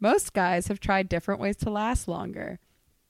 Most guys have tried different ways to last longer,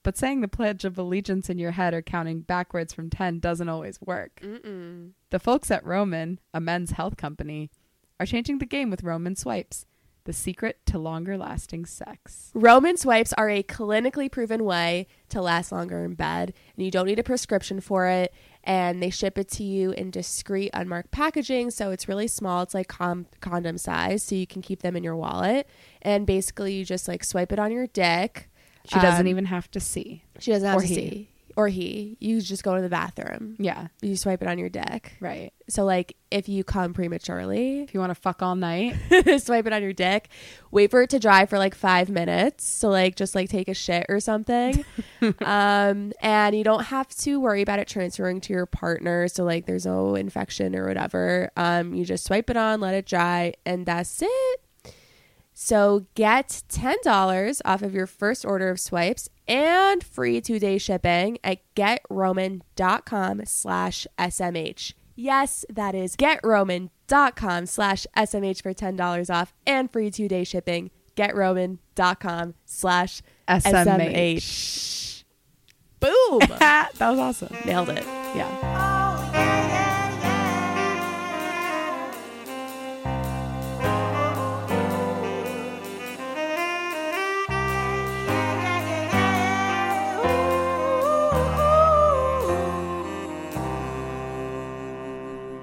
but saying the Pledge of Allegiance in your head or counting backwards from 10 doesn't always work. Mm-mm. The folks at Roman, a men's health company, are changing the game with Roman Swipes, the secret to longer lasting sex. Roman Swipes are a clinically proven way to last longer in bed, and you don't need a prescription for it, and they ship it to you in discreet, unmarked packaging, so it's really small. It's like condom size, so you can keep them in your wallet, and basically you just like swipe it on your dick. She doesn't even have to see. She doesn't have to see. Or he. You just go to the bathroom. Yeah. You swipe it on your dick. Right. So, like, if you come prematurely. If you want to fuck all night. Swipe it on your dick. Wait for it to dry for, like, 5 minutes. So, like, just, like, take a shit or something. And you don't have to worry about it transferring to your partner. So, like, there's no infection or whatever. You just swipe it on, let it dry, and that's it. So get $10 off of your first order of swipes and free 2-day shipping at GetRoman.com/SMH. Yes, that is GetRoman.com/SMH for $10 off and free 2-day shipping. GetRoman.com/SMH. Boom! That was awesome. Nailed it. Yeah.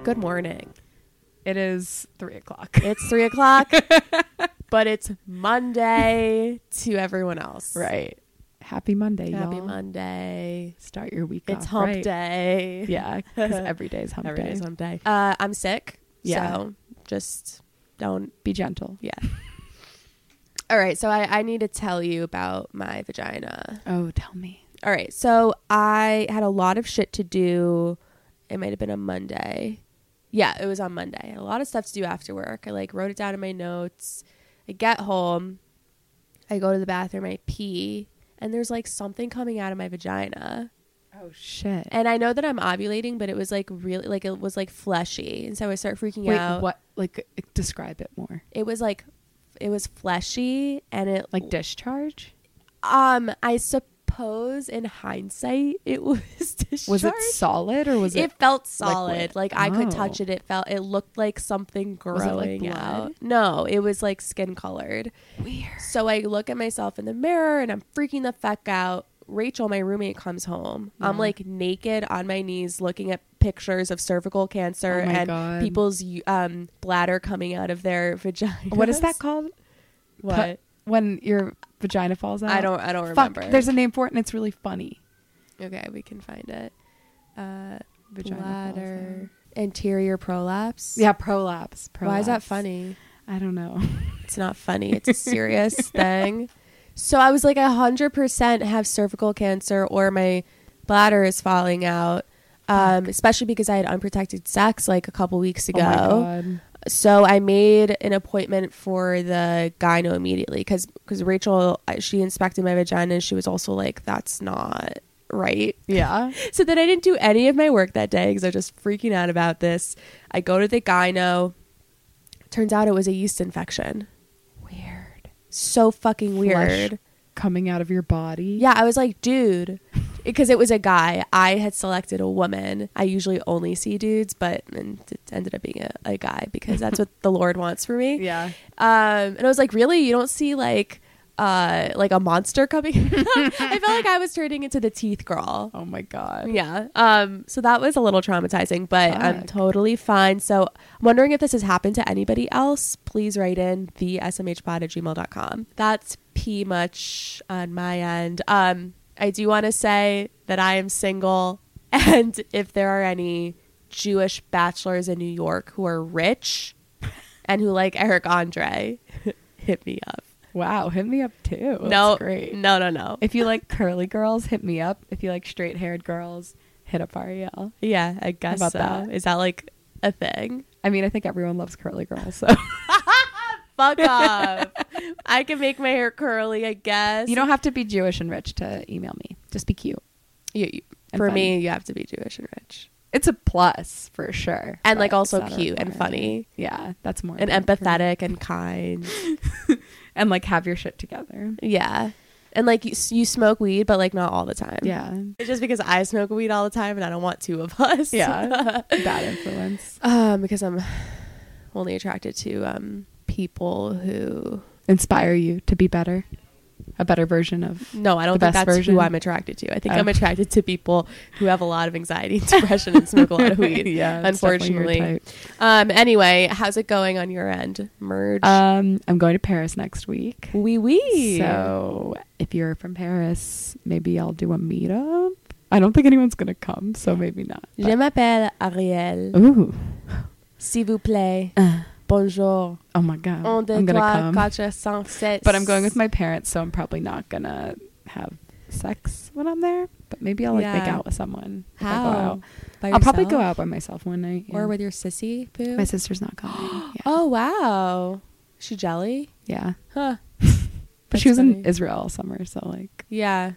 Good morning. It is 3 o'clock. It's 3 o'clock, but it's Monday to everyone else. Right. Happy Monday, y'all. Happy Monday. Start your week off. It's hump day. Yeah, because every day is hump day. Every day is hump day. I'm sick, so just don't. Be gentle. Yeah. All right, so I need to tell you about my vagina. Oh, tell me. All right, so I had a lot of shit to do. It might have been a Monday. Yeah, it was on Monday. I had a lot of stuff to do after work. I like wrote it down in my notes. I get home. I go to the bathroom. I pee. And there's like something coming out of my vagina. Oh, shit. And I know that I'm ovulating, but it was like really, like it was like fleshy. And so I start freaking out. Wait, what? Like describe it more. It was like, it was fleshy and it. Like discharge? I suppose. In hindsight it was discharge. Was it solid or was it felt solid liquid? Like I could touch it. It looked like something growing like out. No, it was like skin colored. Weird. So I look at myself in the mirror and I'm freaking the fuck out. Rachel, my roommate, comes home. Yeah. I'm like naked on my knees looking at pictures of cervical cancer and God. People's bladder coming out of their vagina. What is that called? What? When your vagina falls out? I don't remember. There's a name for it and it's really funny. Okay, we can find it. Vagina bladder. Anterior prolapse. Yeah, prolapse. Why is that funny? I don't know. It's not funny. It's a serious thing. So I was like 100% have cervical cancer or my bladder is falling out. Especially because I had unprotected sex like a couple weeks ago. Oh my God. So I made an appointment for the gyno immediately because Rachel, she inspected my vagina and she was also like, that's not right. Yeah. So then I didn't do any of my work that day because I was just freaking out about this. I go to the gyno. Turns out it was a yeast infection. Weird. So fucking weird. Flesh coming out of your body. Yeah. I was like, dude, because it was a guy. I had selected a woman. I usually only see dudes, but it ended up being a guy because that's what the Lord wants for me. Yeah. And I was like, really? You don't see like a monster coming? I felt like I was turning into the teeth girl. Oh my God. Yeah. So that was a little traumatizing, but fuck. I'm totally fine. So I'm wondering if this has happened to anybody else. Please write in thesmhpod@gmail.com. That's pretty much on my end. I do want to say that I am single, and if there are any Jewish bachelors in New York who are rich and who like Eric Andre, hit me up. Wow, hit me up too. No, that's great. No. If you like curly girls, hit me up. If you like straight-haired girls, hit up Ariel. Yeah, I guess so. That? Is that like a thing? I mean, I think everyone loves curly girls, so... Fuck off. I can make my hair curly, I guess. You don't have to be Jewish and rich to email me. Just be cute. For me, you have to be Jewish and rich. It's a plus for sure. And like also cute and funny. Yeah, that's more. And empathetic and kind. and like have your shit together. Yeah. And like you smoke weed, but like not all the time. Yeah. It's just because I smoke weed all the time and I don't want two of us. Yeah. Bad influence. Because I'm only attracted to people who inspire you to be better. A better version of no, I don't think that's version. Who I'm attracted to. I think I'm attracted to people who have a lot of anxiety and depression and smoke a lot of weed. Yeah, unfortunately. Anyway, how's it going on your end, Merge? I'm going to Paris next week. Oui. So if you're from Paris, maybe I'll do a meetup. I don't think anyone's gonna come, so maybe not. But. Je m'appelle Ariel. Ooh. S'il vous plaît. Bonjour. Oh my God. I'm gonna come. But I'm going with my parents, so I'm probably not gonna have sex when I'm there. But maybe I'll like make out with someone. How? I'll probably go out by myself one night. Yeah. Or with your sissy boo? My sister's not coming. Yeah. Oh wow. She jelly? Yeah. Huh. But she was funny. In Israel summer, so like. Yeah.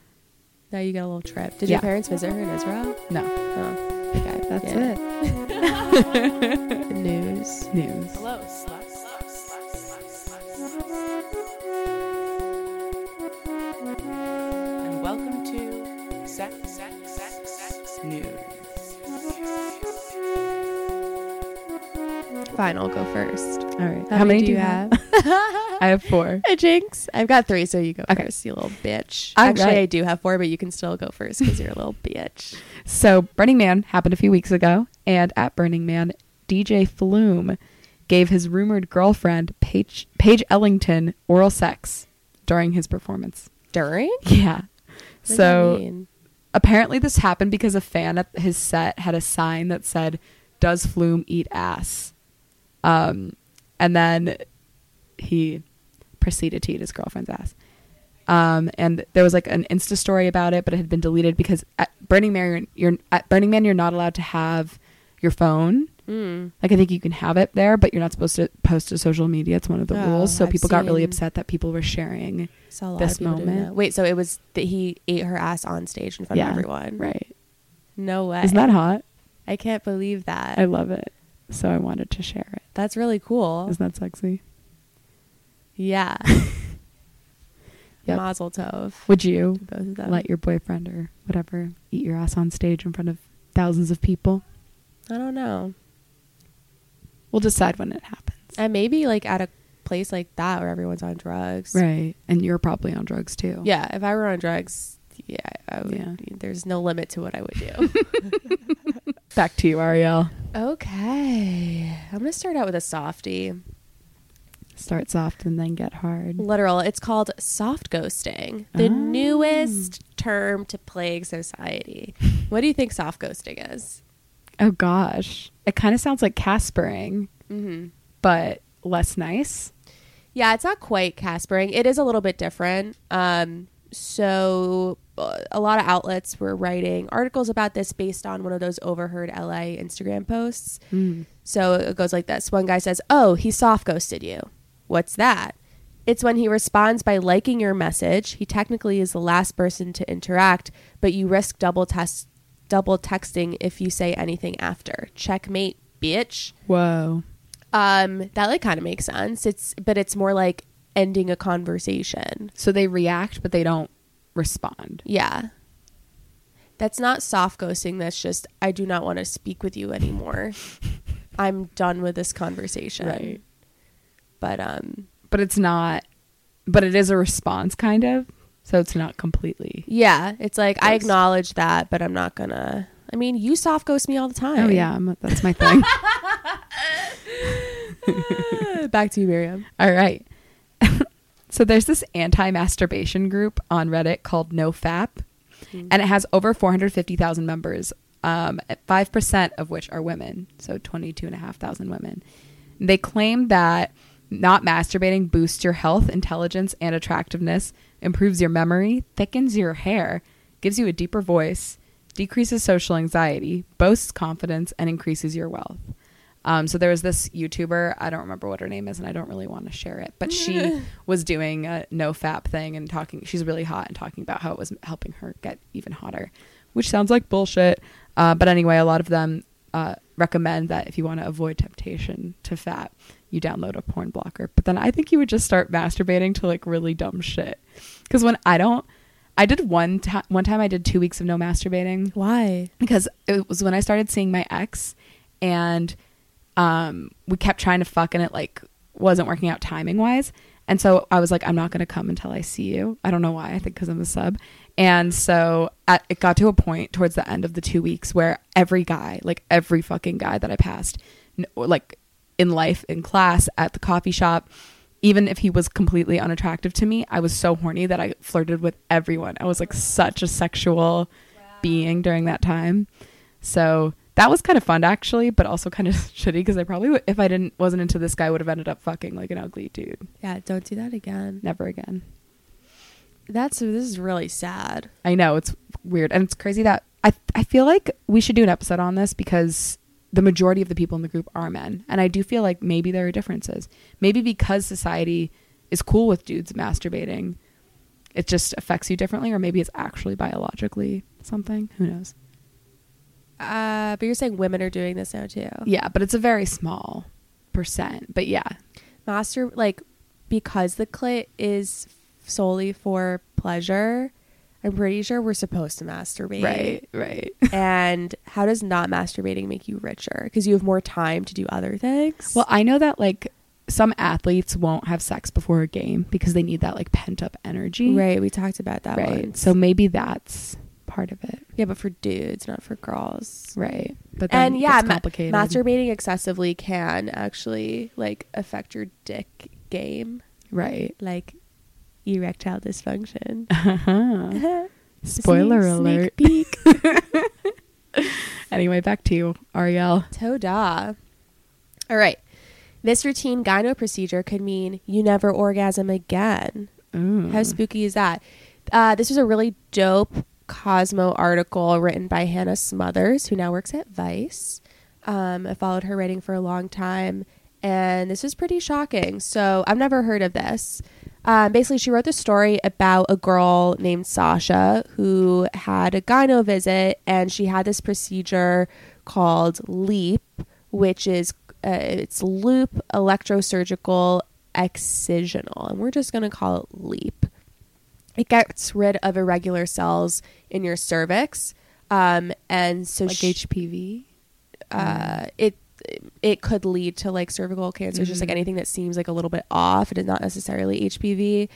Now you got a little trip. Did your parents visit her in Israel? No. Oh. Okay. That's it. News. Hello, sluts. And welcome to Sex News. Fine, I'll go first. All right. How many do you have? I have 4. A jinx. I've got 3, so you go first, you little bitch. Actually, I do have 4, but you can still go first because you're a little bitch. So, Burning Man happened a few weeks ago, and at Burning Man, DJ Flume gave his rumored girlfriend, Paige Ellington, oral sex during his performance. During? Yeah. What so do you mean? Apparently this happened because a fan at his set had a sign that said, "Does Flume eat ass?" And then he proceeded to eat his girlfriend's ass. And there was like an Insta story about it, but it had been deleted because at Burning Man, you're not allowed to have your phone. Like I think you can have it there, but you're not supposed to post to social media. It's one of the rules. So people got really upset that people were sharing this moment. Wait, so it was that he ate her ass on stage in front of everyone? Right. No way. Isn't that hot? I can't believe that. I love it. So I wanted to share it. That's really cool. Isn't that sexy? Yeah. Yep. Mazel tov. Would you let your boyfriend or whatever eat your ass on stage in front of thousands of people? I don't know. We'll decide when it happens. And maybe like at a place like that where everyone's on drugs. Right. And you're probably on drugs too. Yeah. If I were on drugs, I would, there's no limit to what I would do. Back to you, Ariel. Okay. I'm going to start out with a softie. Start soft and then get hard. Literal. It's called soft ghosting. The newest term to plague society. What do you think soft ghosting is? Oh gosh, it kind of sounds like Caspering, but less nice. Yeah, it's not quite Caspering. It is a little bit different. So a lot of outlets were writing articles about this based on one of those overheard LA Instagram posts. So it goes like this. One guy says, "Oh, he soft ghosted you." What's that? It's when he responds by liking your message. He technically is the last person to interact, but you risk double texting if you say anything after. Checkmate, bitch. Whoa. That like kind of makes sense. It's more like ending a conversation. So they react, but they don't respond. Yeah. That's not soft ghosting. That's just, I do not want to speak with you anymore. I'm done with this conversation. Right. But it's not, but it is a response kind of. So it's not completely. Yeah. It's like, I acknowledge that, but I'm not gonna. I mean, you soft ghost me all the time. Oh, yeah. That's my thing. Back to you, Miriam. All right. So there's this anti-masturbation group on Reddit called NoFap, and it has over 450,000 members, 5% of which are women. So 22,500 women. They claim that not masturbating boosts your health, intelligence, and attractiveness, improves your memory, thickens your hair, gives you a deeper voice, decreases social anxiety, boasts confidence, and increases your wealth. So there was this YouTuber, I don't remember what her name is, and I don't really want to share it, but she was doing a NoFap thing and talking. She's really hot and talking about how it was helping her get even hotter, which sounds like bullshit. But anyway, a lot of them recommend that if you want to avoid temptation to fat, you download a porn blocker. But then I think you would just start masturbating to like really dumb shit. Because when I did one time I did 2 weeks of no masturbating. Why? Because it was when I started seeing my ex, and we kept trying to fuck and it like wasn't working out timing wise. And so I was like, I'm not going to come until I see you. I don't know why. I think because I'm a sub. And so it got to a point towards the end of the 2 weeks where every guy, like every fucking guy that I passed, like in life, in class, at the coffee shop, even if he was completely unattractive to me, I was so horny that I flirted with everyone. I was like such a sexual being during that time. So that was kind of fun actually, but also kind of shitty because I probably if I wasn't into this guy, I would have ended up fucking like an ugly dude. Yeah, don't do that again. Never again. This is really sad. I know, it's weird, and it's crazy that I feel like we should do an episode on this because the majority of the people in the group are men, and I do feel like maybe there are differences. Maybe because society is cool with dudes masturbating, it just affects you differently, or maybe it's actually biologically something. Who knows? But you're saying women are doing this now too? Yeah, but it's a very small percent. But yeah, because the clit is solely for pleasure, I'm pretty sure we're supposed to masturbate. Right. And how does not masturbating make you richer? Because you have more time to do other things. Well, I know that like some athletes won't have sex before a game because they need that like pent up energy. Right. We talked about that. Right. Once. So maybe that's part of it. Yeah, but for dudes, not for girls. Right. But then and yeah, complicated. Masturbating excessively can actually like affect your dick game. Right. Like erectile dysfunction. Spoiler alert. Sneak peek. Anyway, back to you, Ariel. Toda. All right. This routine gyno procedure could mean you never orgasm again. Ooh. How spooky is that? This was a really dope Cosmo article written by Hannah Smothers, who now works at Vice. I followed her writing for a long time, and this is pretty shocking. So I've never heard of this. Basically, she wrote this story about a girl named Sasha who had a gyno visit, and she had this procedure called LEAP, which is it's loop electrosurgical excisional, and we're just going to call it LEAP. It gets rid of irregular cells in your cervix, and so like HPV. It could lead to like cervical cancer, just like anything that seems like a little bit off. It is not necessarily HPV.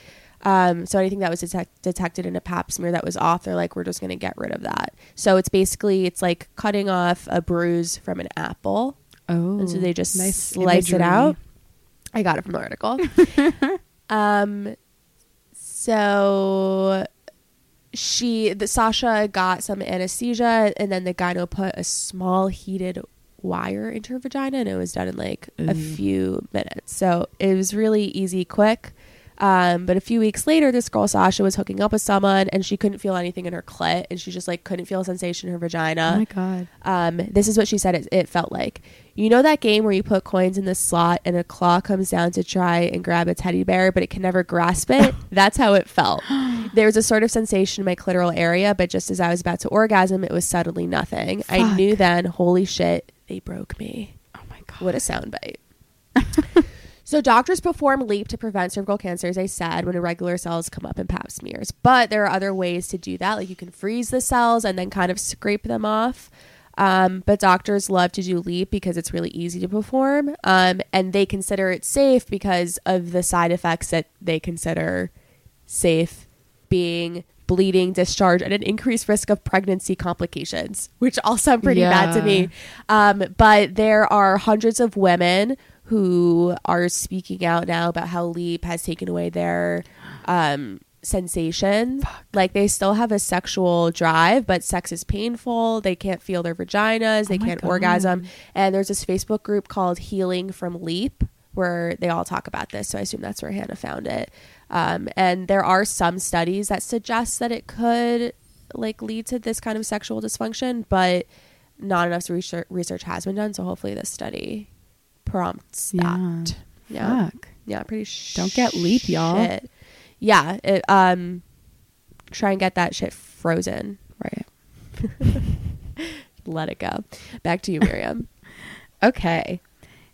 So anything that was detected in a pap smear that was off, they're like, we're just going to get rid of that. So it's basically like cutting off a bruise from an apple. Oh, and so they just slice imagery. It out. I got it from the article. So Sasha got some anesthesia, and then the gyno put a small heated wire into her vagina, and it was done in like a few minutes. So it was really easy, quick. But a few weeks later, this girl Sasha was hooking up with someone, and she couldn't feel anything in her clit, and she just like couldn't feel a sensation in her vagina. Oh my god. This is what she said it felt like. You know that game where you put coins in the slot and a claw comes down to try and grab a teddy bear, but it can never grasp it? That's how it felt. There was a sort of sensation in my clitoral area, but just as I was about to orgasm, it was suddenly nothing. Fuck. I knew then, holy shit, they broke me. Oh my god. What a soundbite. So doctors perform LEAP to prevent cervical cancer, as I said, when irregular cells come up in pap smears. But there are other ways to do that. Like you can freeze the cells and then kind of scrape them off. But doctors love to do LEAP because it's really easy to perform. And they consider it safe because of the side effects that they consider safe, being bleeding, discharge, and an increased risk of pregnancy complications, which all sound pretty bad to me. But there are hundreds of women who are speaking out now about how LEAP has taken away their sensation. Fuck. Like they still have a sexual drive, but sex is painful. They can't feel their vaginas. They can't orgasm. And there's this Facebook group called Healing from Leap where they all talk about this. So I assume that's where Hannah found it. And there are some studies that suggest that it could like lead to this kind of sexual dysfunction, but not enough research has been done. So hopefully this study prompts that. Yeah. Fuck. Yeah. Pretty don't get LEAP, y'all. Shit. Yeah. It, try and get that shit frozen. Right. Let it go. Back to you, Miriam. Okay.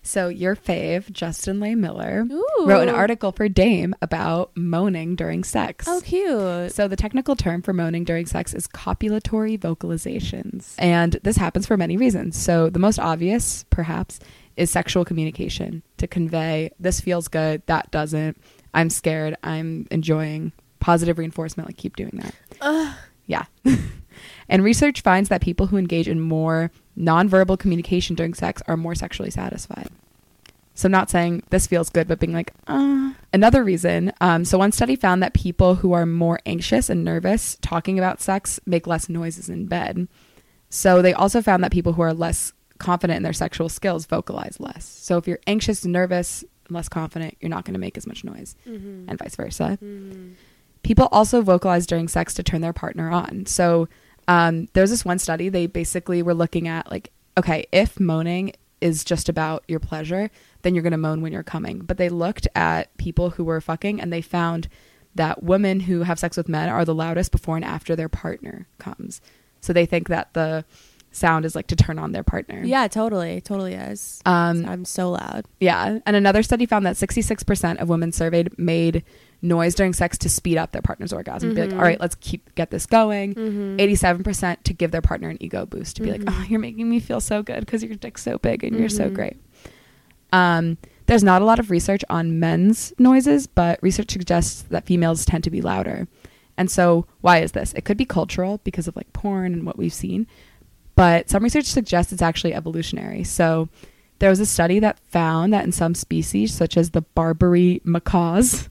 So your fave, Justin LaMiller, wrote an article for Dame about moaning during sex. Oh, cute. So the technical term for moaning during sex is copulatory vocalizations. And this happens for many reasons. So the most obvious, perhaps, is sexual communication to convey this feels good, that doesn't, I'm scared, I'm enjoying, positive reinforcement, like keep doing that. Yeah. And research finds that people who engage in more nonverbal communication during sex are more sexually satisfied. So I'm not saying this feels good, but being like, Another reason, so one study found that people who are more anxious and nervous talking about sex make less noises in bed. So they also found that people who are less confident in their sexual skills vocalize less. So if you're anxious, nervous, less confident, you're not going to make as much noise, and vice versa. People also vocalize during sex to turn their partner on. So there's this one study, they basically were looking at like, okay, if moaning is just about your pleasure, then you're going to moan when you're coming. But they looked at people who were fucking and they found that women who have sex with men are the loudest before and after their partner comes. So they think that the sound is like to turn on their partner. Yeah, totally is. I'm so loud. Yeah. And another study found that 66% of women surveyed made noise during sex to speed up their partner's orgasm. Be like, all right, let's get this going. 87% to give their partner an ego boost, to be like, oh, you're making me feel so good because your dick's so big and you're so great. There's not a lot of research on men's noises, but research suggests that females tend to be louder. And so why is this? It could be cultural because of like porn and what we've seen, but some research suggests it's actually evolutionary. So there was a study that found that in some species, such as the Barbary macaws,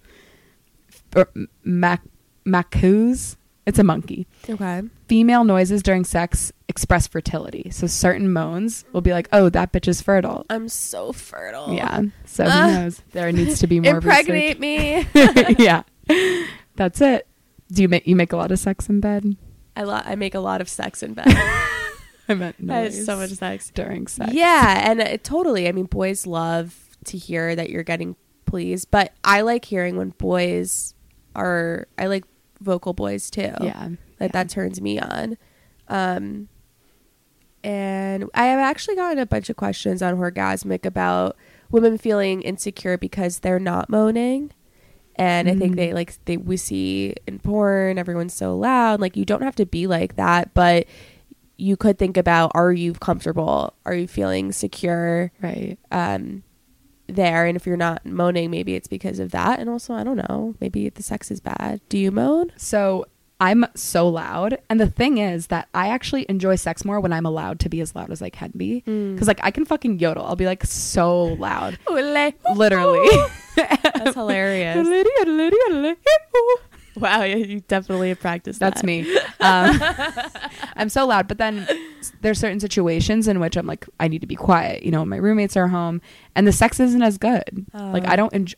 or macaws, it's a monkey. Okay. Female noises during sex express fertility. So certain moans will be like, oh, that bitch is fertile. I'm so fertile. Yeah. So who knows? There needs to be more research. Impregnate me. Yeah. That's it. Do you make a lot of sex in bed? I make a lot of sex in bed. I meant noise. That is so much sex. During sex. Yeah, and totally. I mean, boys love to hear that you're getting pleased, but I like hearing when boys are... I like vocal boys, too. Yeah. Like, that turns me on. And I have actually gotten a bunch of questions on Horgasmic about women feeling insecure because they're not moaning. And I think we see in porn, everyone's so loud. Like, you don't have to be like that, but... you could think about, are you comfortable? Are you feeling secure? Right. There. And if you're not moaning, maybe it's because of that. And also, I don't know, maybe the sex is bad. Do you moan? So I'm so loud. And the thing is that I actually enjoy sex more when I'm allowed to be as loud as I can be. Because like I can fucking yodel. I'll be like so loud. Literally. That's hilarious. Wow, you definitely have practiced that. That's me. I'm so loud, but then there's certain situations in which I'm like, I need to be quiet. You know, my roommates are home and the sex isn't as good. Oh. Like,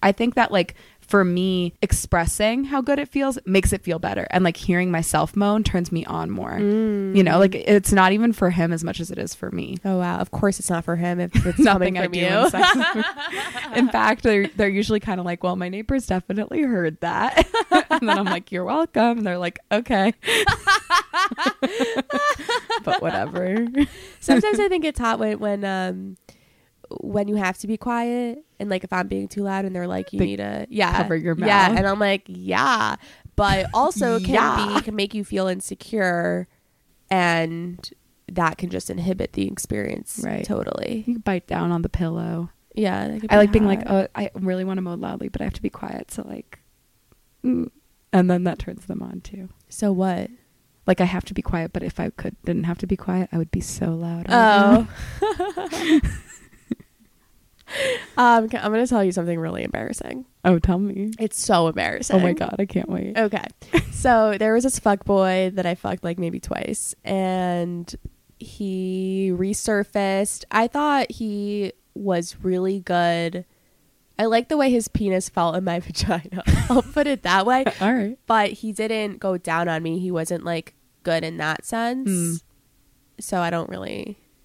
I think that like for me, expressing how good it feels makes it feel better. And like hearing myself moan turns me on more, you know, like it's not even for him as much as it is for me. Oh, wow. Of course it's not for him. If it's nothing I do. In fact, they're usually kind of like, well, my neighbors definitely heard that. And then I'm like, you're welcome. And they're like, okay. But whatever. Sometimes I think it's hot when you have to be quiet, and like if I'm being too loud and they're like, you need to cover your mouth. Yeah. And I'm like, yeah, but also can make you feel insecure, and that can just inhibit the experience. Right. Totally. You can bite down on the pillow. Yeah. I like being like, oh, I really want to moan loudly, but I have to be quiet. So like, and then that turns them on too. So what? Like I have to be quiet, but if I didn't have to be quiet, I would be so loud. Oh. I'm going to tell you something really embarrassing. Oh, tell me. It's so embarrassing. Oh my God, I can't wait. Okay. So there was this fuck boy that I fucked like maybe twice, and he resurfaced. I thought he was really good. I like the way his penis felt in my vagina. I'll put it that way. All right. But he didn't go down on me. He wasn't like good in that sense. So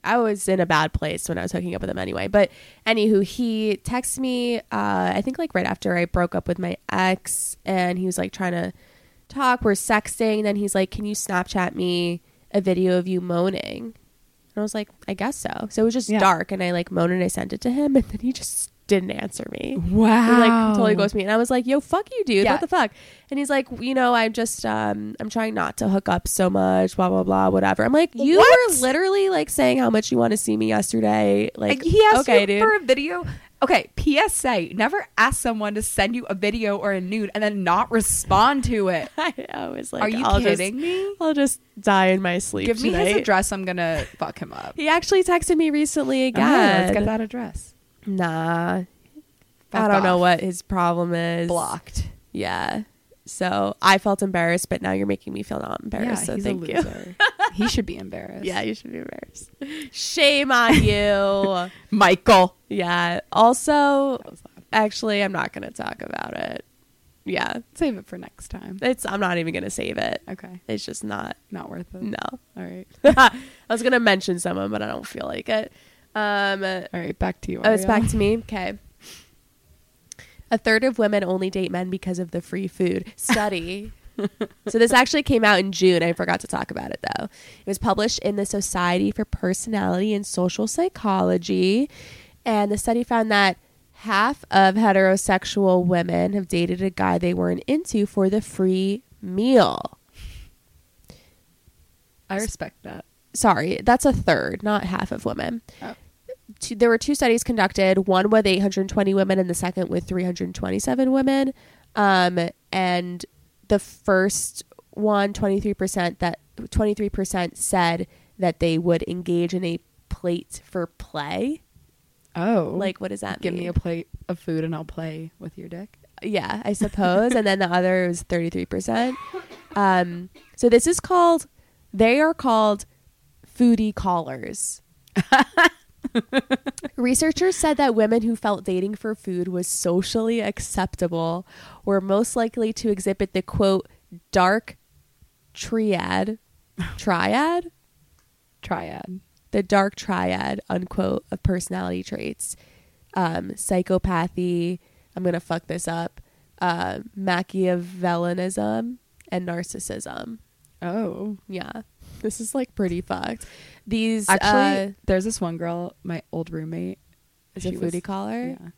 I was in a bad place when I was hooking up with him anyway. But anywho, he texted me, I think like right after I broke up with my ex, and he was like trying to talk. We're sexting. And then he's like, can you Snapchat me a video of you moaning? And I was like, I guess so. So it was just dark, and I like moaned and I sent it to him, and then he just didn't answer me. Wow. He like totally ghosted me. And I was like, yo, fuck you, dude. Yeah. What the fuck? And he's like, you know, I just I'm trying not to hook up so much, blah blah blah, whatever. I'm like, you were literally like saying how much you want to see me yesterday. Like he asked you for a video. Okay, PSA, never ask someone to send you a video or a nude and then not respond to it. I was like, are you kidding me? I'll just die in my sleep. Give me his address. I'm going to fuck him up. He actually texted me recently again. Oh, let's get that address. Nah. I don't know what his problem is. Blocked. Yeah. So I felt embarrassed, but now you're making me feel not embarrassed. Yeah, so thank you. He should be embarrassed. Yeah, you should be embarrassed. Shame on you, Michael. Yeah. Also, actually, I'm not going to talk about it. Yeah. Save it for next time. I'm not even going to save it. Okay. It's just not worth it. No. All right. I was going to mention someone, but I don't feel like it. All right. Back to you. Oh, it's back to me. Okay. A third of women only date men because of the free food study. So this actually came out in June. I forgot to talk about it, though. It was published in the Society for Personality and Social Psychology. And the study found that half of heterosexual women have dated a guy they weren't into for the free meal. I respect that. Sorry, that's a third, not half of women. Oh. There were two studies conducted, one with 820 women and the second with 327 women. And the first one, 23% said that they would engage in a plate for play. Oh, like what does that mean? Give me a plate of food and I'll play with your dick. Yeah, I suppose. And then the other was 33%. So this is called, they are called foodie callers. Researchers said that women who felt dating for food was socially acceptable were most likely to exhibit the quote dark triad the dark triad unquote of personality traits, psychopathy, I'm gonna fuck this up, Machiavellianism, and narcissism. Oh yeah, this is like pretty fucked. These actually, there's this one girl, my old roommate, is a foodie caller. Yeah.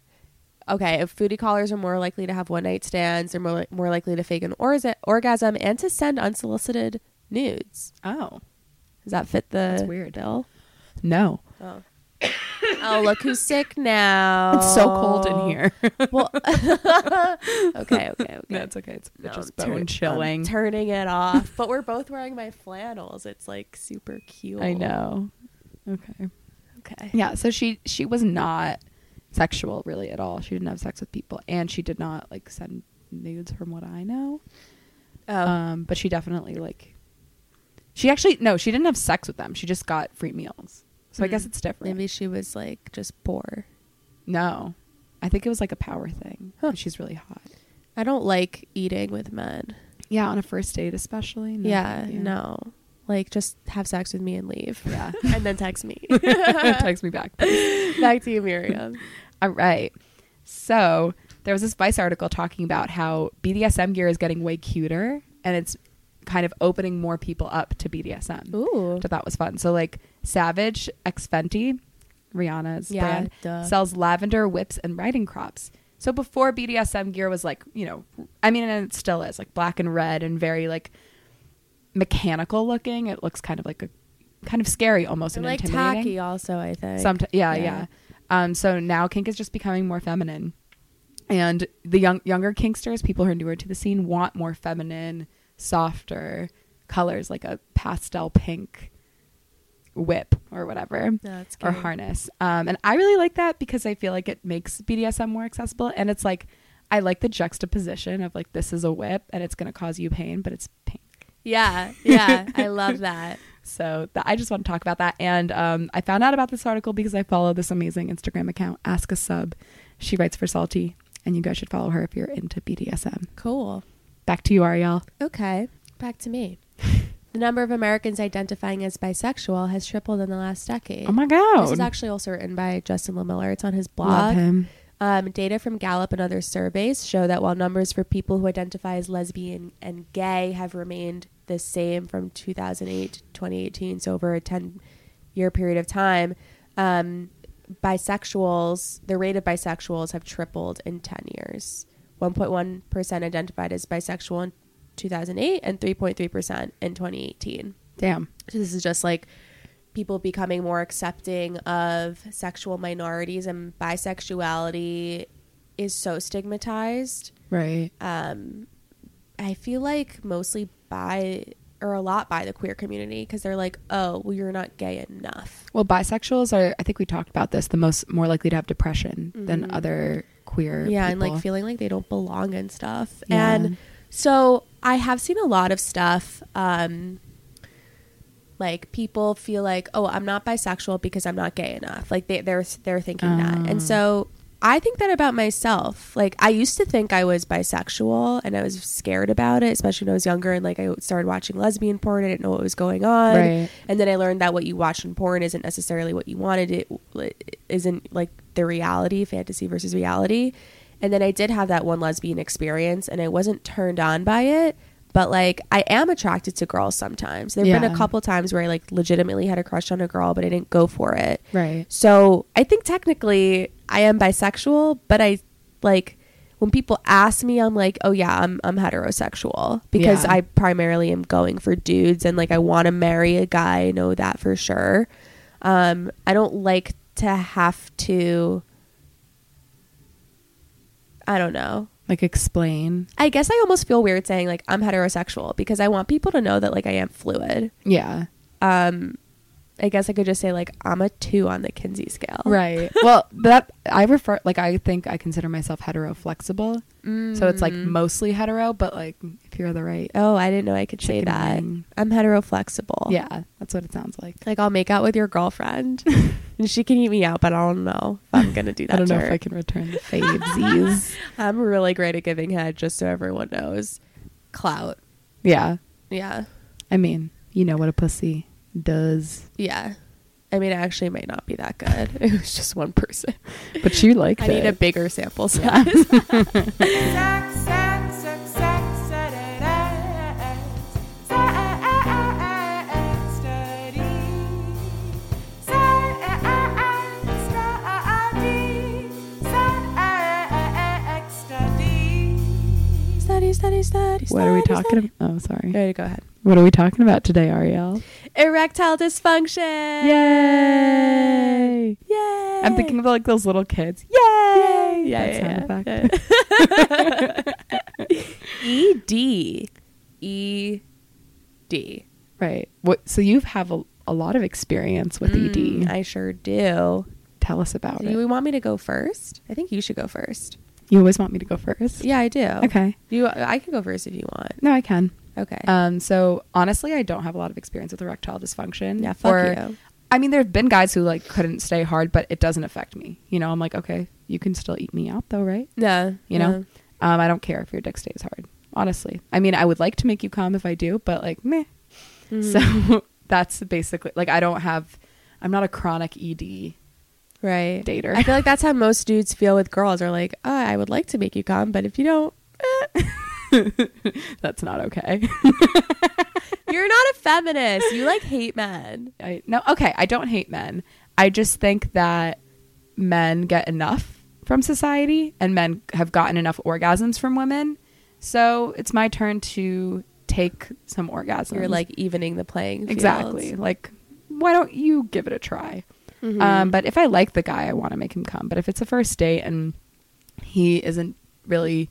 Okay, if foodie callers are more likely to have one night stands, they're more likely to fake an orgasm and to send unsolicited nudes. Oh, does that fit the? That's weird. Bill? No. Oh. Oh, look who's sick now. It's so cold in here. Well, okay. No, it's okay. It's just bone chilling. I'm turning it off. But we're both wearing my flannels. It's like super cute. I know. Okay. Yeah, so she was not sexual really at all. She didn't have sex with people, and she did not like send nudes from what I know. Oh. But she definitely she didn't have sex with them. She just got free meals. So I guess it's different. Maybe she was like just poor. No, I think it was like a power thing. Huh. She's really hot. I don't like eating with men. Yeah, on a first date especially. No, yeah, no. Like just have sex with me and leave. Yeah. And then text me. Text me back. Back to you, Miriam. All right. So there was this Vice article talking about how BDSM gear is getting way cuter, and it's kind of opening more people up to BDSM. Ooh. So that was fun. So like Savage X Fenty, Rihanna's brand, sells lavender whips and riding crops. So before BDSM gear was like, you know, I mean, and it still is like black and red and very like mechanical looking. It looks kind of like a kind of scary almost and like intimidating. Tacky also, I think. Yeah. So now kink is just becoming more feminine, and the younger kinksters, people who are newer to the scene, want more feminine, softer colors like a pastel pink whip or whatever, or harness. And I really like that because I feel like it makes BDSM more accessible, and it's like I like the juxtaposition of like this is a whip and it's going to cause you pain, but it's pink. Yeah I love that. So I just want to talk about that. And I found out about this article because I follow this amazing Instagram account, Ask a Sub. She writes for Salty, and you guys should follow her if you're into BDSM. Cool. Back to you, Ariel. Okay, back to me. The number of Americans identifying as bisexual has tripled in the last decade. Oh my God. This is actually also written by Justin LaMiller. It's on his blog. Love him. Data from Gallup and other surveys show that while numbers for people who identify as lesbian and gay have remained the same from 2008 to 2018, so over a 10 year period of time, bisexuals, the rate of bisexuals have tripled in 10 years. 1.1% identified as bisexual in 2008 and 3.3% in 2018. Damn. So this is just like people becoming more accepting of sexual minorities, and bisexuality is so stigmatized. Right. I feel like mostly by, or a lot by, the queer community, because they're like, oh, well, you're not gay enough. Well, bisexuals are, I think we talked about this, the more likely to have depression than other queer people. And like feeling like they don't belong and stuff. Yeah. And so I have seen a lot of stuff, like people feel like, oh, I'm not bisexual because I'm not gay enough. Like they're thinking that. And so I think that about myself. Like, I used to think I was bisexual and I was scared about it, especially when I was younger, and like I started watching lesbian porn. I didn't know what was going on. Right. And then I learned that what you watch in porn isn't necessarily what you wanted. It isn't like the reality, fantasy versus reality. And then I did have that one lesbian experience and I wasn't turned on by it, but like I am attracted to girls sometimes. There've been a couple times where I like legitimately had a crush on a girl, but I didn't go for it. Right. So I think technically I am bisexual, but I, like, when people ask me, I'm like, oh yeah, I'm heterosexual, because I primarily am going for dudes, and like I want to marry a guy. I know that for sure. I don't like to have to, I don't know, like explain. I guess I almost feel weird saying like I'm heterosexual, because I want people to know that like I am fluid. Yeah. I guess I could just say like I'm a 2 on the Kinsey scale. Right. Well, that I refer, like I think I consider myself hetero flexible. So it's like mostly hetero, but like if you're the right. Oh, I didn't know I could say that. I'm hetero flexible. Yeah, that's what it sounds like. Like I'll make out with your girlfriend and she can eat me out, but I don't know if I'm going to do that. I don't know if I can return the favesies. I'm really great at giving head, just so everyone knows. Clout. Yeah. Yeah. I mean, you know what a pussy does. Yeah. I mean, I actually might not be that good. It was just one person. But she liked it. I need a bigger sample size. What are we talking about? Oh, sorry. All right, go ahead. What are we talking about today, Ariel? Erectile dysfunction. Yay! Yay! I'm thinking of like those little kids. Yay! Yeah. ED. Right. What? So you have a lot of experience with ED. I sure do. Tell us about it. Do you want me to go first? I think you should go first. You always want me to go first. Yeah, I do. Okay. I can go first if you want. No, I can. Okay. So honestly, I don't have a lot of experience with erectile dysfunction. Yeah, fuck you. I mean, there have been guys who like couldn't stay hard, but it doesn't affect me. You know, I'm like, okay, you can still eat me out though, right? Yeah. You know, I don't care if your dick stays hard. Honestly, I mean, I would like to make you come if I do, but like, meh. Mm-hmm. So that's basically like I'm not a chronic ED. Right. Dater. I feel like that's how most dudes feel with girls. Are like, oh, I would like to make you come, but if you don't, that's not okay. You're not a feminist. You like hate men. I don't hate men. I just think that men get enough from society, and men have gotten enough orgasms from women. So it's my turn to take some orgasms. You're like evening the playing field. Exactly. Like, why don't you give it a try? Mm-hmm. But if I like the guy, I want to make him come. But if it's a first date and he isn't really,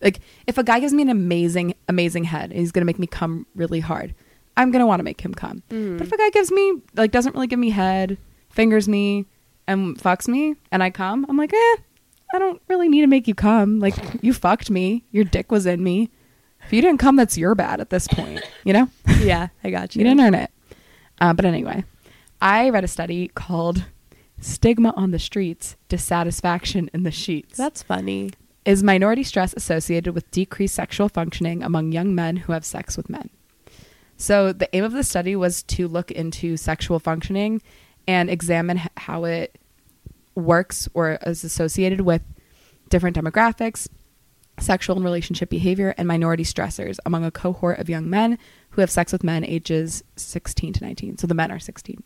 like, if a guy gives me an amazing, amazing head and he's going to make me come really hard, I'm going to want to make him come. Mm-hmm. But if a guy gives me, like, doesn't really give me head, fingers me and fucks me and I come, I'm like, I don't really need to make you come. Like, you fucked me. Your dick was in me. If you didn't come, that's your bad at this point, you know? Yeah, I got you. You didn't earn it. But anyway. I read a study called Stigma on the Streets, Dissatisfaction in the Sheets. That's funny. Is minority stress associated with decreased sexual functioning among young men who have sex with men? So the aim of the study was to look into sexual functioning and examine how it works or is associated with different demographics, sexual and relationship behavior, and minority stressors among a cohort of young men who have sex with men ages 16 to 19. So the men are 16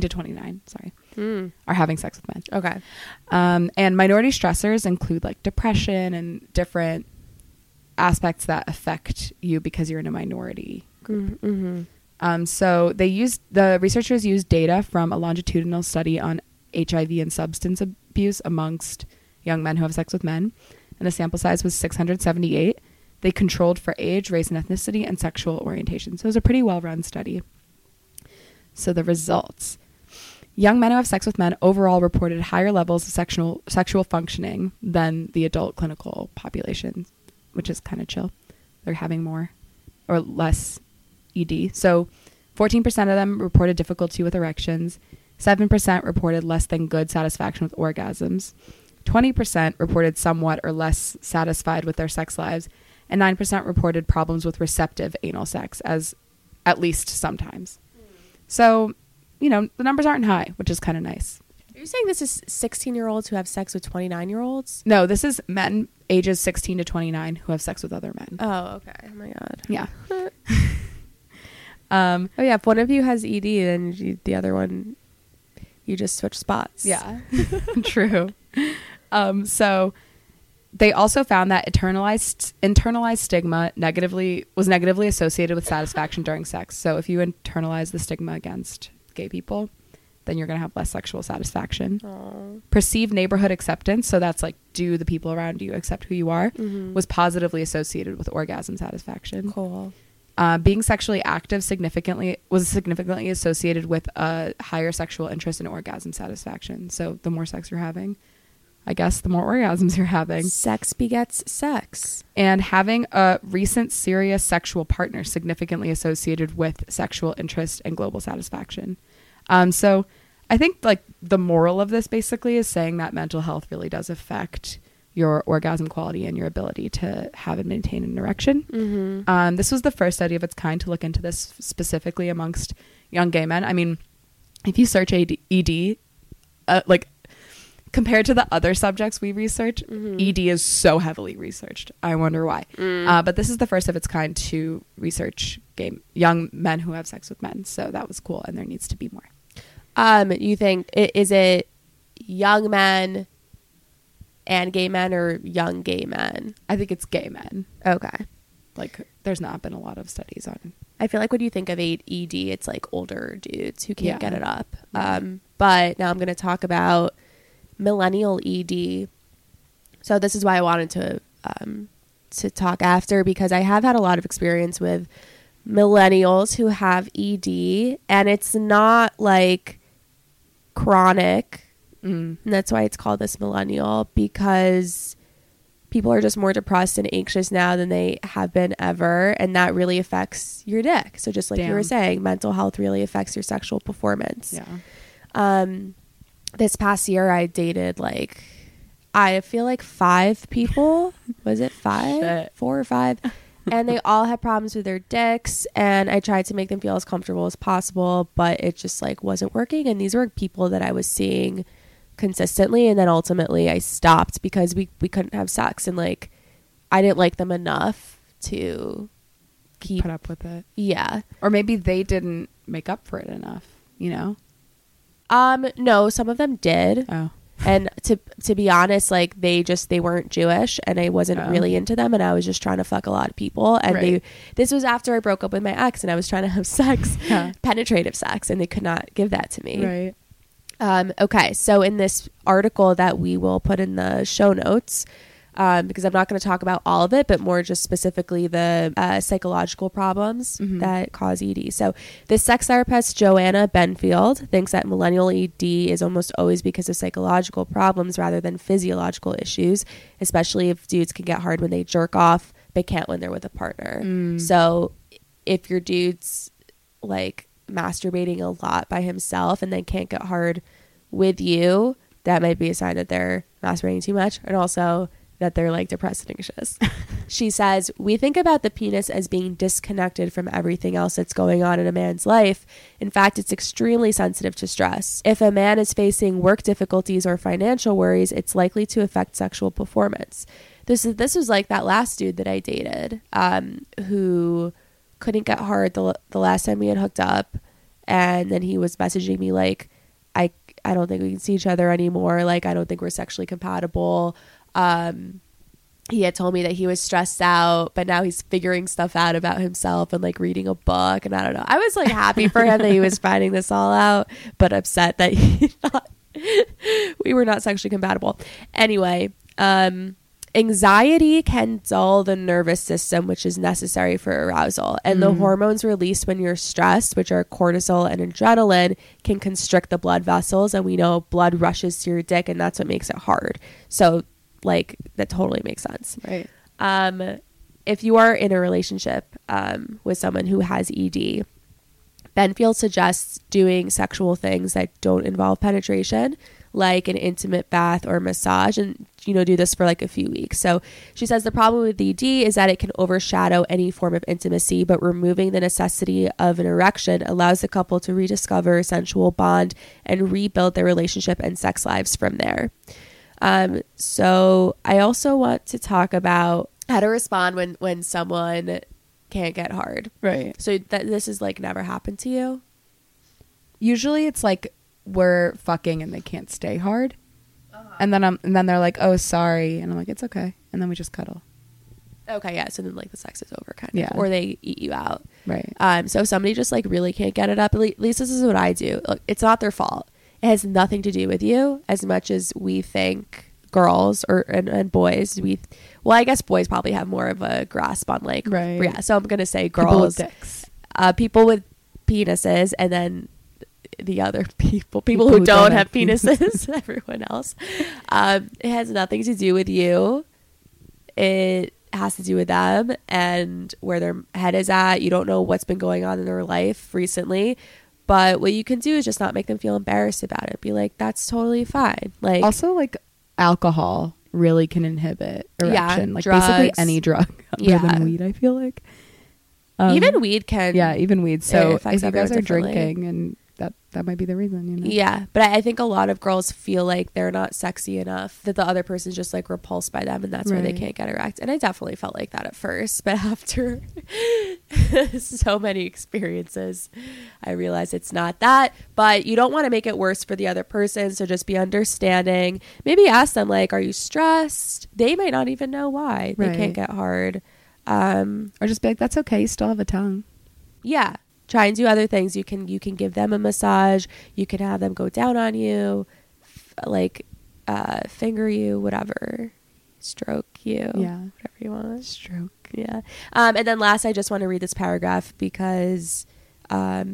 to 29, are having sex with men. Okay. And minority stressors include like depression and different aspects that affect you because you're in a minority group. Mm-hmm. So the researchers used data from a longitudinal study on HIV and substance abuse amongst young men who have sex with men. And the sample size was 678. They controlled for age, race, and ethnicity, and sexual orientation. So it was a pretty well-run study. So the results. Young men who have sex with men overall reported higher levels of sexual functioning than the adult clinical population, which is kind of chill. They're having more or less ED. So 14% of them reported difficulty with erections. 7% reported less than good satisfaction with orgasms. 20% reported somewhat or less satisfied with their sex lives, and 9% reported problems with receptive anal sex, as at least sometimes. So, you know, the numbers aren't high, which is kind of nice. Are you saying this is 16-year-olds who have sex with 29-year-olds? No, this is men ages 16 to 29 who have sex with other men. Oh, okay. Oh my God. Yeah. Oh yeah. If one of you has ED, then the other one, you just switch spots. Yeah. True. So they also found that internalized stigma was negatively associated with satisfaction during sex. So if you internalize the stigma against gay people, then you're going to have less sexual satisfaction. Aww. Perceived neighborhood acceptance, so that's like, do the people around you accept who you are, was positively associated with orgasm satisfaction. Cool. Being sexually active was significantly associated with a higher sexual interest and orgasm satisfaction. So the more sex you're having, I guess the more orgasms you're having. Sex begets sex. And having a recent serious sexual partner significantly associated with sexual interest and global satisfaction. So I think like the moral of this basically is saying that mental health really does affect your orgasm quality and your ability to have and maintain an erection. Mm-hmm. This was the first study of its kind to look into this specifically amongst young gay men. I mean, if you search ED, like, compared to the other subjects we research, ED is so heavily researched. I wonder why. But this is the first of its kind to research young men who have sex with men. So that was cool. And there needs to be more. You think, is it young men and gay men or young gay men? I think it's gay men. Okay. Like, there's not been a lot of studies on. I feel like when you think of ED, it's like older dudes who can't get it up. But now I'm going to talk about millennial ED. So this is why I wanted to talk after, because I have had a lot of experience with millennials who have ED, and it's not like chronic. And that's why it's called this millennial, because people are just more depressed and anxious now than they have been ever, and that really affects your dick. So just like you were saying, mental health really affects your sexual performance. This past year, I dated, like, I feel like 5 people. Was it 5? Shit. 4 or 5. And they all had problems with their dicks. And I tried to make them feel as comfortable as possible, but it just, like, wasn't working. And these were people that I was seeing consistently. And then ultimately, I stopped because we couldn't have sex. And, like, I didn't like them enough to keep... Put up with it. Yeah. Or maybe they didn't make up for it enough, you know? No, some of them did. Oh. And to be honest, like, they weren't Jewish, and I wasn't really into them, and I was just trying to fuck a lot of people, and this was after I broke up with my ex, and I was trying to have sex, penetrative sex, and they could not give that to me. Right. Okay. So in this article that we will put in the show notes, because I'm not going to talk about all of it, but more just specifically the psychological problems that cause ED. So this sex therapist, Joanna Benfield, thinks that millennial ED is almost always because of psychological problems rather than physiological issues, especially if dudes can get hard when they jerk off, but can't when they're with a partner. So if your dude's like masturbating a lot by himself and then can't get hard with you, that might be a sign that they're masturbating too much. And also... that they're like depressed and anxious. She says, we think about the penis as being disconnected from everything else that's going on in a man's life. In fact, it's extremely sensitive to stress. If a man is facing work difficulties or financial worries, it's likely to affect sexual performance. This was like that last dude that I dated, who couldn't get hard the last time we had hooked up, and then he was messaging me like, I don't think we can see each other anymore. Like, I don't think we're sexually compatible. He had told me that he was stressed out, but now he's figuring stuff out about himself and like reading a book. And I don't know. I was like happy for him that he was finding this all out, but upset that he thought we were not sexually compatible. Anyway, anxiety can dull the nervous system, which is necessary for arousal. And the hormones released when you're stressed, which are cortisol and adrenaline, can constrict the blood vessels. And we know blood rushes to your dick, and that's what makes it hard. So, like, that totally makes sense. Right. If you are in a relationship with someone who has ED, Benfield suggests doing sexual things that don't involve penetration, like an intimate bath or massage, and, you know, do this for like a few weeks. So she says the problem with ED is that it can overshadow any form of intimacy, but removing the necessity of an erection allows the couple to rediscover a sensual bond and rebuild their relationship and sex lives from there. So I also want to talk about how to respond when someone can't get hard. Right. So this is like never happened to you? Usually it's like, we're fucking and they can't stay hard. And then and then they're like, oh, sorry. And I'm like, it's okay. And then we just cuddle. Okay. Yeah. So then like the sex is over kind of, or they eat you out. Right. So if somebody just like really can't get it up, at least this is what I do. Look, it's not their fault. It has nothing to do with you as much as we think girls and boys, well, I guess boys probably have more of a grasp on like, right. Yeah. So I'm going to say girls, people with dicks. People with penises, and then the other people who don't have penises, everyone else. It has nothing to do with you. It has to do with them and where their head is at. You don't know what's been going on in their life recently, but what you can do is just not make them feel embarrassed about it. Be like, that's totally fine. Like, also, like, alcohol really can inhibit erection. Yeah, like drugs. Basically any drug other than weed, I feel like. Even weed can. Yeah, even weed. So if you guys are drinking and that might be the reason, you know? Yeah, but I think a lot of girls feel like they're not sexy enough, that the other person's just like repulsed by them, and that's why they can't get erect. And I definitely felt like that at first, but after so many experiences, I realized it's not that. But you don't want to make it worse for the other person, so just be understanding. Maybe ask them, like, are you stressed? They might not even know why they can't get hard. Or just be like, that's okay, you still have a tongue. Yeah. Try and do other things. You can give them a massage. You can have them go down on you, finger you, whatever, stroke you, whatever you want. Stroke, yeah. And then last, I just want to read this paragraph because I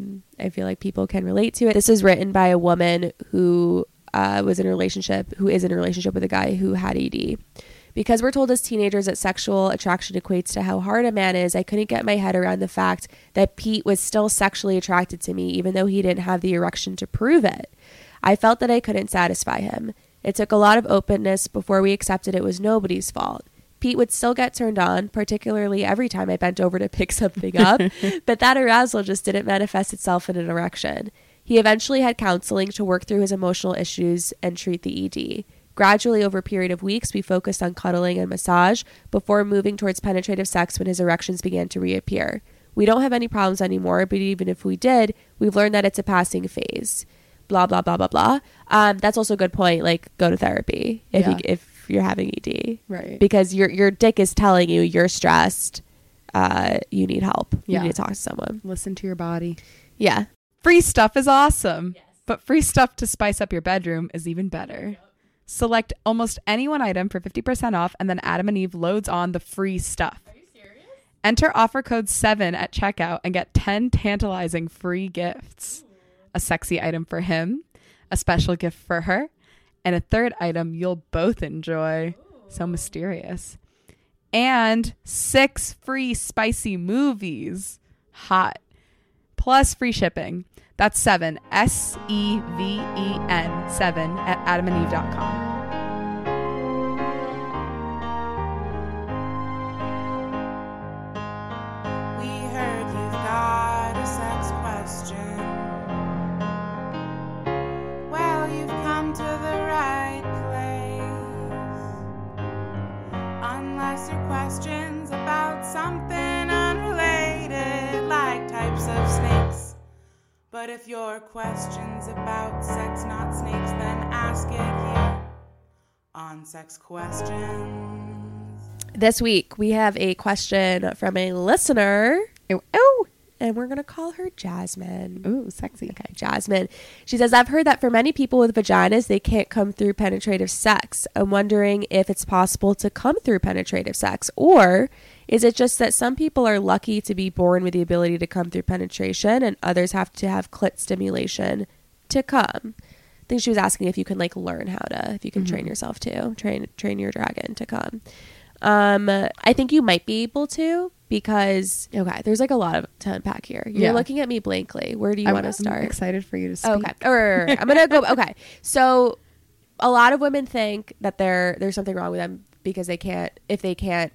feel like people can relate to it. This is written by a woman who is in a relationship with a guy who had ED. Because we're told as teenagers that sexual attraction equates to how hard a man is, I couldn't get my head around the fact that Pete was still sexually attracted to me, even though he didn't have the erection to prove it. I felt that I couldn't satisfy him. It took a lot of openness before we accepted it was nobody's fault. Pete would still get turned on, particularly every time I bent over to pick something up, but that arousal just didn't manifest itself in an erection. He eventually had counseling to work through his emotional issues and treat the ED. Gradually, over a period of weeks, we focused on cuddling and massage before moving towards penetrative sex when his erections began to reappear. We don't have any problems anymore, but even if we did, we've learned that it's a passing phase. Blah, blah, blah, blah, blah. That's also a good point. Like, go to therapy if you're having ED. Right. Because your dick is telling you you're stressed. You need help. Yeah. You need to talk to someone. Listen to your body. Yeah. Free stuff is awesome. Yes. But free stuff to spice up your bedroom is even better. Select almost any one item for 50% off, and then Adam and Eve loads on the free stuff. Are you serious? Enter offer code 7 at checkout and get 10 tantalizing free gifts. Ooh. A sexy item for him, a special gift for her, and a third item you'll both enjoy. Ooh. So mysterious. And 6 free spicy movies. Hot. Plus free shipping. That's 7, SEVEN, 7 at adamandeve.com. We heard you've got a sex question. Well, you've come to the right place. But if your question's about sex, not snakes, then ask it here on Sex Questions. This week, we have a question from a listener. Oh, and we're going to call her Jasmine. Ooh, sexy. Okay, Jasmine. She says, I've heard that for many people with vaginas, they can't come through penetrative sex. I'm wondering if it's possible to come through penetrative sex, or is it just that some people are lucky to be born with the ability to come through penetration and others have to have clit stimulation to come? I think she was asking if you can learn how to, if you can train yourself to train your dragon to come. I think you might be able to, because, okay, there's a lot of to unpack here. You're looking at me blankly. Where do you want to start? I'm excited for you to speak. Okay. Right. I'm going to go. Okay. So a lot of women think that there's something wrong with them because if they can't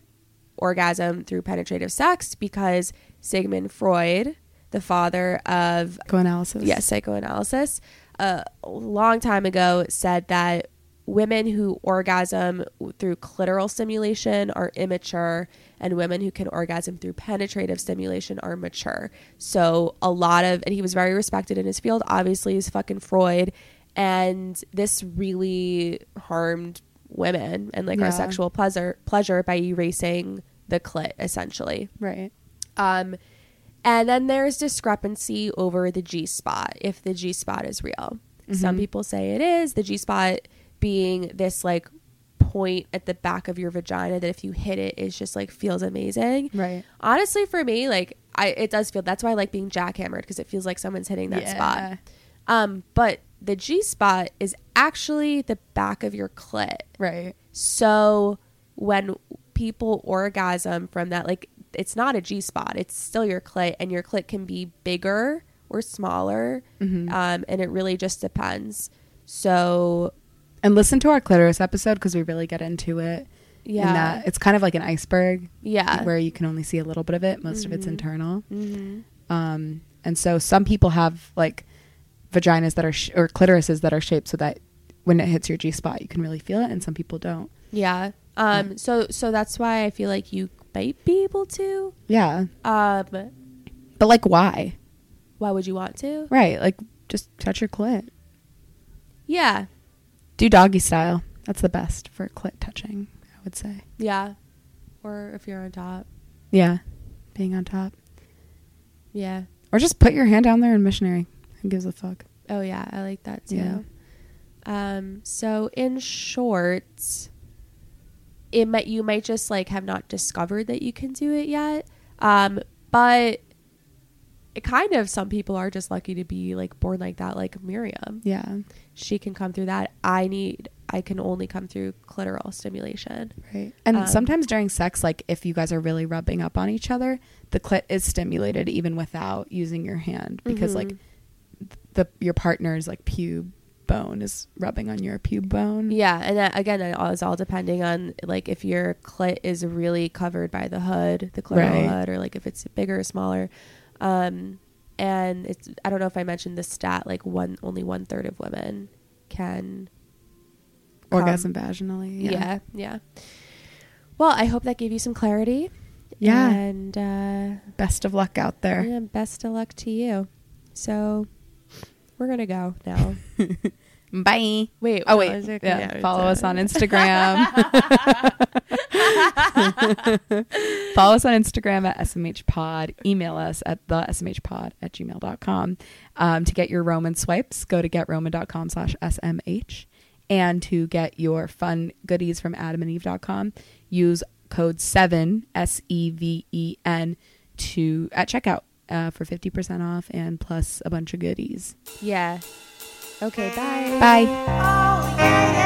orgasm through penetrative sex, because Sigmund Freud, the father of psychoanalysis, a long time ago said that women who orgasm through clitoral stimulation are immature, and women who can orgasm through penetrative stimulation are mature. So and he was very respected in his field, obviously, he's fucking Freud, and this really harmed women and our sexual pleasure by erasing the clit, essentially, right? And then there's discrepancy over the G-spot, if the G-spot is real. Some people say it is, the G-spot being this point at the back of your vagina that if you hit it, it's just feels amazing, right? Honestly, for me, it does feel, that's why I like being jackhammered, because it feels like someone's hitting that spot. But the G-spot is actually the back of your clit. Right. So when people orgasm from that, it's not a G-spot. It's still your clit, and your clit can be bigger or smaller. And it really just depends. So. And listen to our clitoris episode, because we really get into it. Yeah. In that, it's kind of like an iceberg. Yeah. Where you can only see a little bit of it. Most of it's internal. And so some people have vaginas that are or clitorises that are shaped so that when it hits your G-spot you can really feel it, and some people don't. So that's why I feel like you might be able to. But why would you want to? Right. Just touch your clit. Do doggy style. That's the best for clit touching, I would say. Or if you're on top. Being on top. Or just put your hand down there in missionary. Who gives a fuck? Oh yeah, I like that too. So in short, you might just have not discovered that you can do it yet. But it kind of, some people are just lucky to be born like that, like Miriam. She can come through that. I can only come through clitoral stimulation. Right. And sometimes during sex, if you guys are really rubbing up on each other, the clit is stimulated even without using your hand, because your partner's pube bone is rubbing on your pube bone. And that, again, it's all depending on if your clit is really covered by the hood, the clitoral hood, or if it's bigger or smaller. And it's, I don't know if I mentioned the stat, only 1/3 of women can orgasm vaginally. Well, I hope that gave you some clarity. And best of luck out there. Best of luck to you. So we're gonna go now. Bye. Wait. Oh wait. Follow us on Instagram. Follow us on Instagram at smhpod. Email us at thesmhpod@gmail.com. To get your Roman swipes, go to getroman.com/smh, and to get your fun goodies from adamandeve.com, use code 7 SEVEN at checkout. For 50% off and plus a bunch of goodies. Okay, bye. Bye. Oh, yeah.